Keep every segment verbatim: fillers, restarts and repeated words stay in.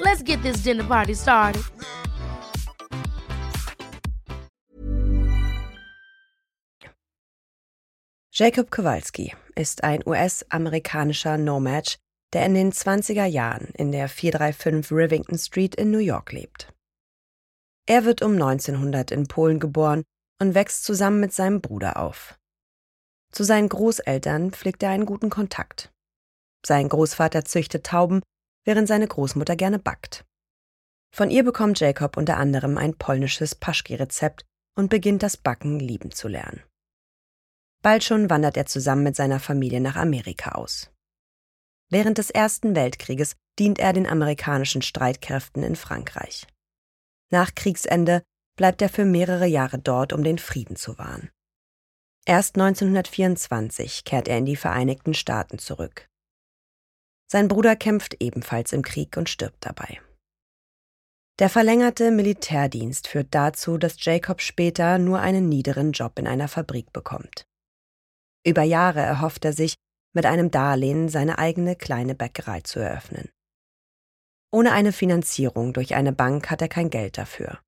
Let's get this dinner party started. Jacob Kowalski ist ein U S-amerikanischer Nomad, der in den zwanziger Jahren in der vier drei fünf Rivington Street in New York lebt. Er wird um neunzehnhundert in Polen geboren und wächst zusammen mit seinem Bruder auf. Zu seinen Großeltern pflegt er einen guten Kontakt. Sein Großvater züchtet Tauben, während seine Großmutter gerne backt. Von ihr bekommt Jacob unter anderem ein polnisches Paschki-Rezept und beginnt das Backen lieben zu lernen. Bald schon wandert er zusammen mit seiner Familie nach Amerika aus. Während des Ersten Weltkrieges dient er den amerikanischen Streitkräften in Frankreich. Nach Kriegsende bleibt er für mehrere Jahre dort, um den Frieden zu wahren. Erst neunzehnhundertvierundzwanzig kehrt er in die Vereinigten Staaten zurück. Sein Bruder kämpft ebenfalls im Krieg und stirbt dabei. Der verlängerte Militärdienst führt dazu, dass Jacob später nur einen niederen Job in einer Fabrik bekommt. Über Jahre erhofft er sich, mit einem Darlehen seine eigene kleine Bäckerei zu eröffnen. Ohne eine Finanzierung durch eine Bank hat er kein Geld dafür.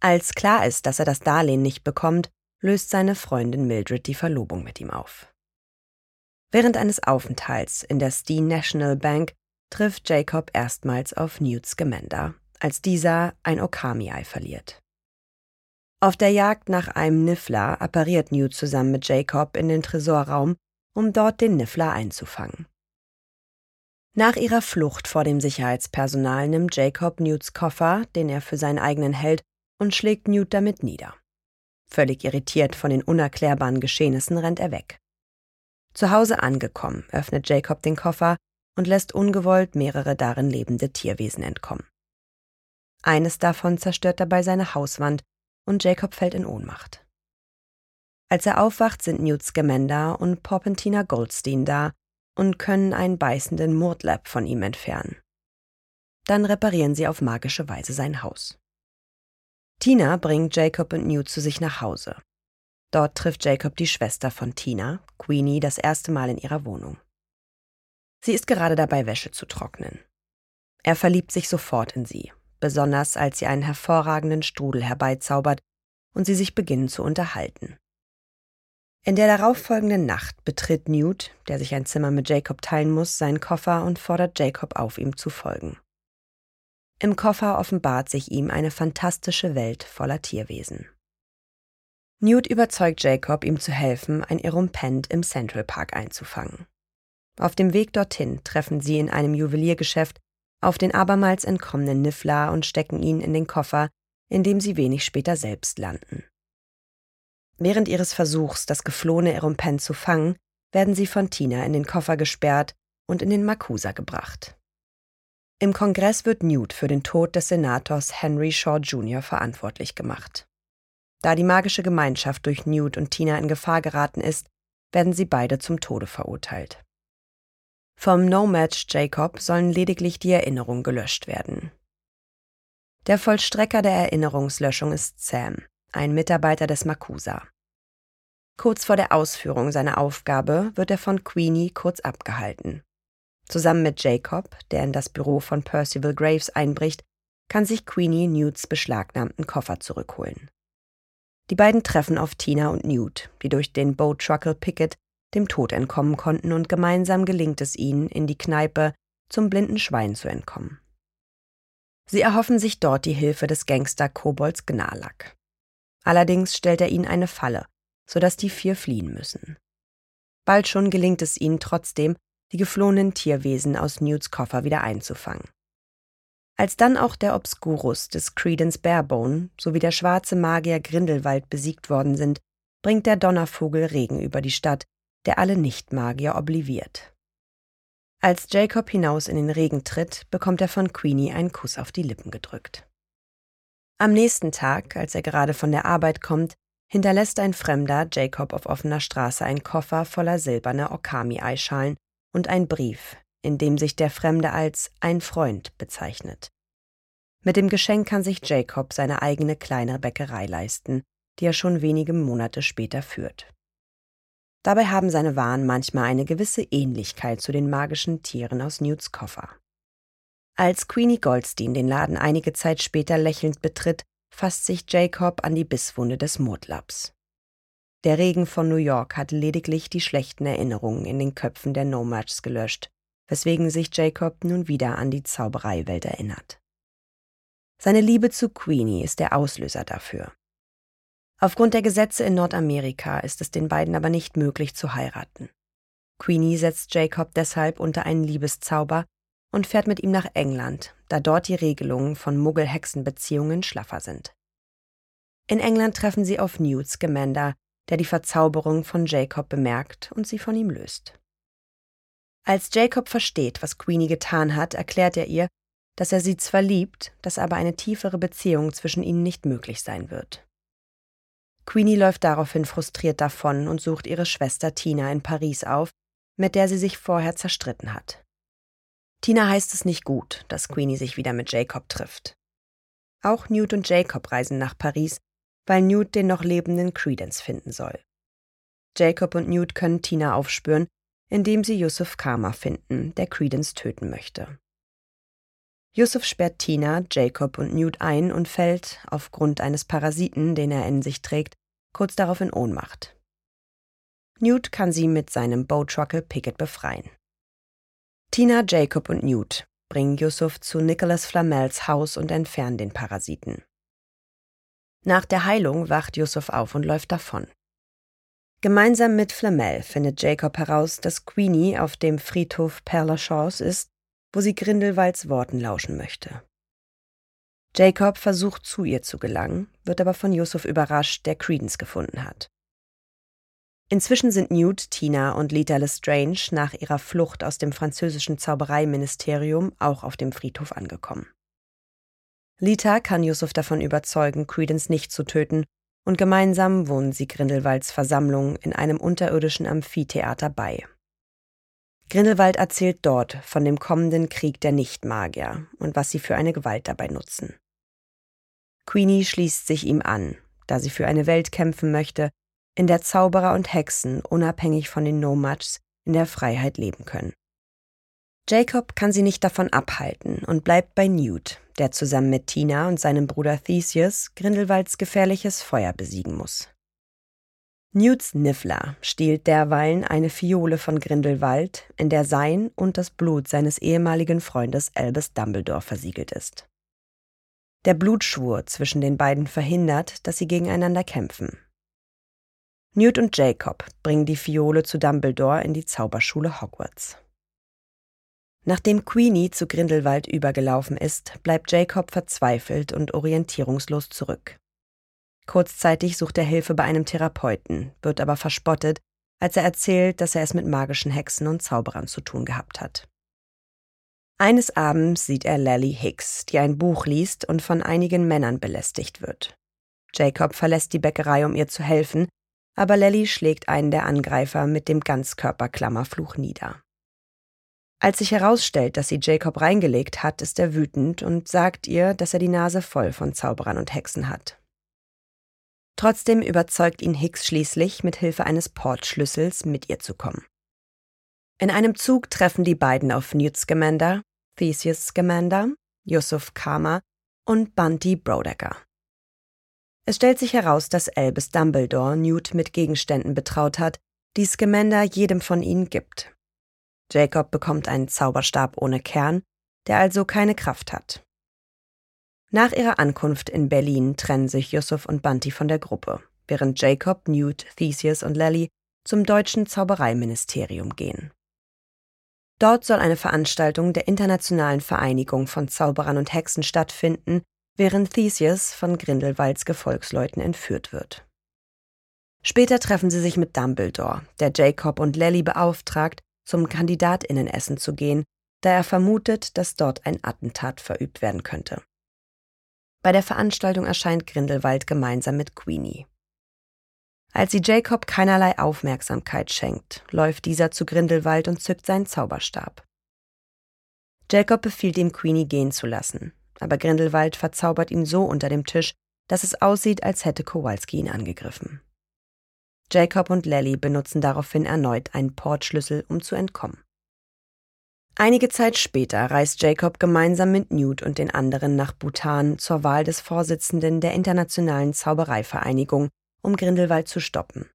Als klar ist, dass er das Darlehen nicht bekommt, löst seine Freundin Mildred die Verlobung mit ihm auf. Während eines Aufenthalts in der Steen National Bank trifft Jacob erstmals auf Newt Scamander, als dieser ein Okami-Ei verliert. Auf der Jagd nach einem Niffler appariert Newt zusammen mit Jacob in den Tresorraum, um dort den Niffler einzufangen. Nach ihrer Flucht vor dem Sicherheitspersonal nimmt Jacob Newts Koffer, den er für seinen eigenen hält, und schlägt Newt damit nieder. Völlig irritiert von den unerklärbaren Geschehnissen rennt er weg. Zu Hause angekommen, öffnet Jacob den Koffer und lässt ungewollt mehrere darin lebende Tierwesen entkommen. Eines davon zerstört dabei seine Hauswand, und Jacob fällt in Ohnmacht. Als er aufwacht, sind Newt Scamander und Porpentina Goldstein da und können einen beißenden Murtlap von ihm entfernen. Dann reparieren sie auf magische Weise sein Haus. Tina bringt Jacob und Newt zu sich nach Hause. Dort trifft Jacob die Schwester von Tina, Queenie, das erste Mal in ihrer Wohnung. Sie ist gerade dabei, Wäsche zu trocknen. Er verliebt sich sofort in sie, besonders als sie einen hervorragenden Strudel herbeizaubert und sie sich beginnen zu unterhalten. In der darauffolgenden Nacht betritt Newt, der sich ein Zimmer mit Jacob teilen muss, seinen Koffer und fordert Jacob auf, ihm zu folgen. Im Koffer offenbart sich ihm eine fantastische Welt voller Tierwesen. Newt überzeugt Jacob, ihm zu helfen, ein Erumpent im Central Park einzufangen. Auf dem Weg dorthin treffen sie in einem Juweliergeschäft auf den abermals entkommenen Niffler und stecken ihn in den Koffer, in dem sie wenig später selbst landen. Während ihres Versuchs, das geflohene Erumpent zu fangen, werden sie von Tina in den Koffer gesperrt und in den MACUSA gebracht. Im Kongress wird Newt für den Tod des Senators Henry Shaw Junior verantwortlich gemacht. Da die magische Gemeinschaft durch Newt und Tina in Gefahr geraten ist, werden sie beide zum Tode verurteilt. Vom Nomad Jacob sollen lediglich die Erinnerungen gelöscht werden. Der Vollstrecker der Erinnerungslöschung ist Sam, ein Mitarbeiter des MACUSA. Kurz vor der Ausführung seiner Aufgabe wird er von Queenie kurz abgehalten. Zusammen mit Jacob, der in das Büro von Percival Graves einbricht, kann sich Queenie Newts beschlagnahmten Koffer zurückholen. Die beiden treffen auf Tina und Newt, die durch den Bowtruckle Pickett dem Tod entkommen konnten, und gemeinsam gelingt es ihnen, in die Kneipe zum blinden Schwein zu entkommen. Sie erhoffen sich dort die Hilfe des Gangster-Kobolds Gnarlack. Allerdings stellt er ihnen eine Falle, sodass die vier fliehen müssen. Bald schon gelingt es ihnen trotzdem, die geflohenen Tierwesen aus Newts Koffer wieder einzufangen. Als dann auch der Obscurus des Credence Barebone sowie der schwarze Magier Grindelwald besiegt worden sind, bringt der Donnervogel Regen über die Stadt, der alle Nichtmagier obliviert. Als Jacob hinaus in den Regen tritt, bekommt er von Queenie einen Kuss auf die Lippen gedrückt. Am nächsten Tag, als er gerade von der Arbeit kommt, hinterlässt ein Fremder Jacob auf offener Straße einen Koffer voller silberner Okami-Eischalen und einen Brief, in dem sich der Fremde als ein Freund bezeichnet. Mit dem Geschenk kann sich Jacob seine eigene kleine Bäckerei leisten, die er schon wenige Monate später führt. Dabei haben seine Waren manchmal eine gewisse Ähnlichkeit zu den magischen Tieren aus Newts Koffer. Als Queenie Goldstein den Laden einige Zeit später lächelnd betritt, fasst sich Jacob an die Bisswunde des Murtlaps. Der Regen von New York hat lediglich die schlechten Erinnerungen in den Köpfen der Nomads gelöscht, weswegen sich Jacob nun wieder an die Zaubereiwelt erinnert. Seine Liebe zu Queenie ist der Auslöser dafür. Aufgrund der Gesetze in Nordamerika ist es den beiden aber nicht möglich zu heiraten. Queenie setzt Jacob deshalb unter einen Liebeszauber und fährt mit ihm nach England, da dort die Regelungen von Muggel-Hexen-Beziehungen schlaffer sind. In England treffen sie auf Newt Scamander, der die Verzauberung von Jacob bemerkt und sie von ihm löst. Als Jacob versteht, was Queenie getan hat, erklärt er ihr, dass er sie zwar liebt, dass aber eine tiefere Beziehung zwischen ihnen nicht möglich sein wird. Queenie läuft daraufhin frustriert davon und sucht ihre Schwester Tina in Paris auf, mit der sie sich vorher zerstritten hat. Tina heißt es nicht gut, dass Queenie sich wieder mit Jacob trifft. Auch Newt und Jacob reisen nach Paris, weil Newt den noch lebenden Credence finden soll. Jacob und Newt können Tina aufspüren, indem sie Yusuf Kama finden, der Credence töten möchte. Yusuf sperrt Tina, Jacob und Newt ein und fällt, aufgrund eines Parasiten, den er in sich trägt, kurz darauf in Ohnmacht. Newt kann sie mit seinem Bowtruckle Pickett befreien. Tina, Jacob und Newt bringen Yusuf zu Nicholas Flamels Haus und entfernen den Parasiten. Nach der Heilung wacht Yusuf auf und läuft davon. Gemeinsam mit Flamel findet Jacob heraus, dass Queenie auf dem Friedhof Père Lachaise ist, wo sie Grindelwalds Worten lauschen möchte. Jacob versucht, zu ihr zu gelangen, wird aber von Yusuf überrascht, der Credence gefunden hat. Inzwischen sind Newt, Tina und Lita Lestrange nach ihrer Flucht aus dem französischen Zaubereiministerium auch auf dem Friedhof angekommen. Lita kann Yusuf davon überzeugen, Credence nicht zu töten, und gemeinsam wohnen sie Grindelwalds Versammlung in einem unterirdischen Amphitheater bei. Grindelwald erzählt dort von dem kommenden Krieg der Nichtmagier und was sie für eine Gewalt dabei nutzen. Queenie schließt sich ihm an, da sie für eine Welt kämpfen möchte, in der Zauberer und Hexen unabhängig von den Nomads in der Freiheit leben können. Jacob kann sie nicht davon abhalten und bleibt bei Newt, der zusammen mit Tina und seinem Bruder Theseus Grindelwalds gefährliches Feuer besiegen muss. Newts Niffler stiehlt derweilen eine Fiole von Grindelwald, in der sein und das Blut seines ehemaligen Freundes Albus Dumbledore versiegelt ist. Der Blutschwur zwischen den beiden verhindert, dass sie gegeneinander kämpfen. Newt und Jacob bringen die Fiole zu Dumbledore in die Zauberschule Hogwarts. Nachdem Queenie zu Grindelwald übergelaufen ist, bleibt Jacob verzweifelt und orientierungslos zurück. Kurzzeitig sucht er Hilfe bei einem Therapeuten, wird aber verspottet, als er erzählt, dass er es mit magischen Hexen und Zauberern zu tun gehabt hat. Eines Abends sieht er Lally Hicks, die ein Buch liest und von einigen Männern belästigt wird. Jacob verlässt die Bäckerei, um ihr zu helfen, aber Lally schlägt einen der Angreifer mit dem Ganzkörperklammerfluch nieder. Als sich herausstellt, dass sie Jacob reingelegt hat, ist er wütend und sagt ihr, dass er die Nase voll von Zauberern und Hexen hat. Trotzdem überzeugt ihn Hicks schließlich, mit Hilfe eines Portschlüssels mit ihr zu kommen. In einem Zug treffen die beiden auf Newt Scamander, Theseus Scamander, Yusuf Kama und Bunty Brodecker. Es stellt sich heraus, dass Albus Dumbledore Newt mit Gegenständen betraut hat, die Scamander jedem von ihnen gibt. Jacob bekommt einen Zauberstab ohne Kern, der also keine Kraft hat. Nach ihrer Ankunft in Berlin trennen sich Yusuf und Bunty von der Gruppe, während Jacob, Newt, Theseus und Lally zum deutschen Zaubereiministerium gehen. Dort soll eine Veranstaltung der Internationalen Vereinigung von Zauberern und Hexen stattfinden, während Theseus von Grindelwalds Gefolgsleuten entführt wird. Später treffen sie sich mit Dumbledore, der Jacob und Lally beauftragt, zum Kandidatinnen-Essen zu gehen, da er vermutet, dass dort ein Attentat verübt werden könnte. Bei der Veranstaltung erscheint Grindelwald gemeinsam mit Queenie. Als sie Jacob keinerlei Aufmerksamkeit schenkt, läuft dieser zu Grindelwald und zückt seinen Zauberstab. Jacob befiehlt ihm, Queenie gehen zu lassen, aber Grindelwald verzaubert ihn so unter dem Tisch, dass es aussieht, als hätte Kowalski ihn angegriffen. Jacob und Lally benutzen daraufhin erneut einen Portschlüssel, um zu entkommen. Einige Zeit später reist Jacob gemeinsam mit Newt und den anderen nach Bhutan zur Wahl des Vorsitzenden der Internationalen Zaubereivereinigung, um Grindelwald zu stoppen.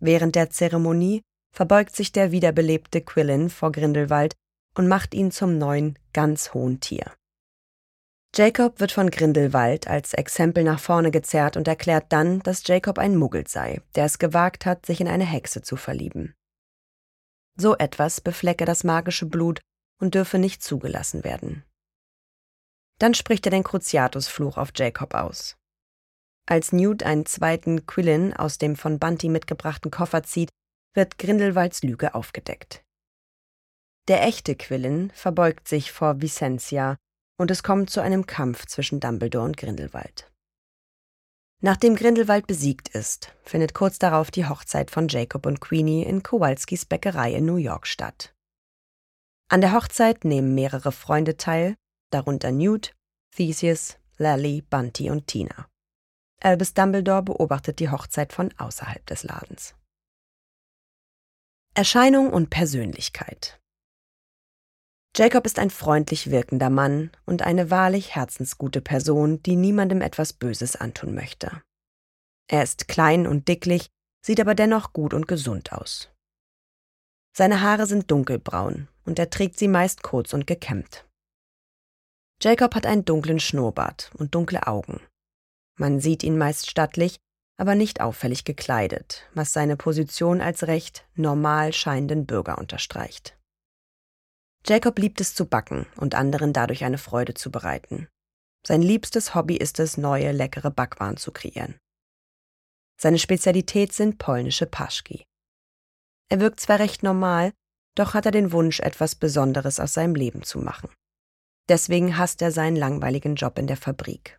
Während der Zeremonie verbeugt sich der wiederbelebte Qilin vor Grindelwald und macht ihn zum neuen, ganz hohen Tier. Jacob wird von Grindelwald als Exempel nach vorne gezerrt und erklärt dann, dass Jacob ein Muggel sei, der es gewagt hat, sich in eine Hexe zu verlieben. So etwas beflecke das magische Blut und dürfe nicht zugelassen werden. Dann spricht er den Cruciatus-Fluch auf Jacob aus. Als Newt einen zweiten Qilin aus dem von Bunty mitgebrachten Koffer zieht, wird Grindelwalds Lüge aufgedeckt. Der echte Qilin verbeugt sich vor Vicentia und es kommt zu einem Kampf zwischen Dumbledore und Grindelwald. Nachdem Grindelwald besiegt ist, findet kurz darauf die Hochzeit von Jacob und Queenie in Kowalskis Bäckerei in New York statt. An der Hochzeit nehmen mehrere Freunde teil, darunter Newt, Theseus, Lally, Bunty und Tina. Albus Dumbledore beobachtet die Hochzeit von außerhalb des Ladens. Erscheinung und Persönlichkeit. Jacob ist ein freundlich wirkender Mann und eine wahrlich herzensgute Person, die niemandem etwas Böses antun möchte. Er ist klein und dicklich, sieht aber dennoch gut und gesund aus. Seine Haare sind dunkelbraun und er trägt sie meist kurz und gekämmt. Jacob hat einen dunklen Schnurrbart und dunkle Augen. Man sieht ihn meist stattlich, aber nicht auffällig gekleidet, was seine Position als recht normal scheinenden Bürger unterstreicht. Jacob liebt es zu backen und anderen dadurch eine Freude zu bereiten. Sein liebstes Hobby ist es, neue, leckere Backwaren zu kreieren. Seine Spezialität sind polnische Paschki. Er wirkt zwar recht normal, doch hat er den Wunsch, etwas Besonderes aus seinem Leben zu machen. Deswegen hasst er seinen langweiligen Job in der Fabrik.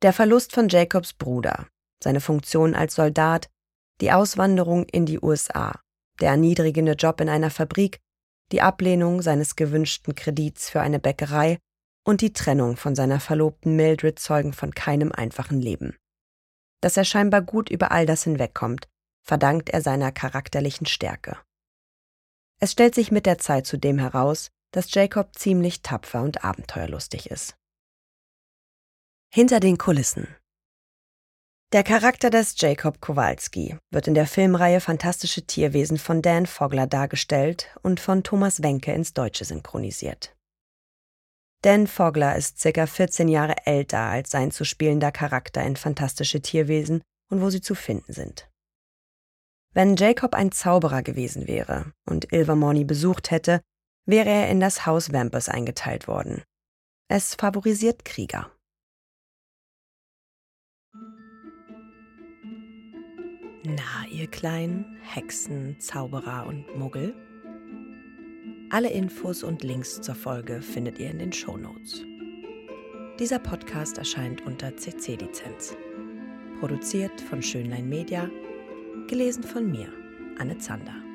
Der Verlust von Jacobs Bruder, seine Funktion als Soldat, die Auswanderung in die U S A, der erniedrigende Job in einer Fabrik, die Ablehnung seines gewünschten Kredits für eine Bäckerei und die Trennung von seiner Verlobten Mildred zeugen von keinem einfachen Leben. Dass er scheinbar gut über all das hinwegkommt, verdankt er seiner charakterlichen Stärke. Es stellt sich mit der Zeit zudem heraus, dass Jacob ziemlich tapfer und abenteuerlustig ist. Hinter den Kulissen. Der Charakter des Jacob Kowalski wird in der Filmreihe Fantastische Tierwesen von Dan Fogler dargestellt und von Thomas Wenke ins Deutsche synchronisiert. Dan Fogler ist ca. vierzehn Jahre älter als sein zu spielender Charakter in Fantastische Tierwesen und wo sie zu finden sind. Wenn Jacob ein Zauberer gewesen wäre und Ilvermorny besucht hätte, wäre er in das Haus Wampus eingeteilt worden. Es favorisiert Krieger. Na, ihr kleinen Hexen, Zauberer und Muggel? Alle Infos und Links zur Folge findet ihr in den Shownotes. Dieser Podcast erscheint unter C C-Lizenz. Produziert von Schönlein Media, gelesen von mir, Anne Zander.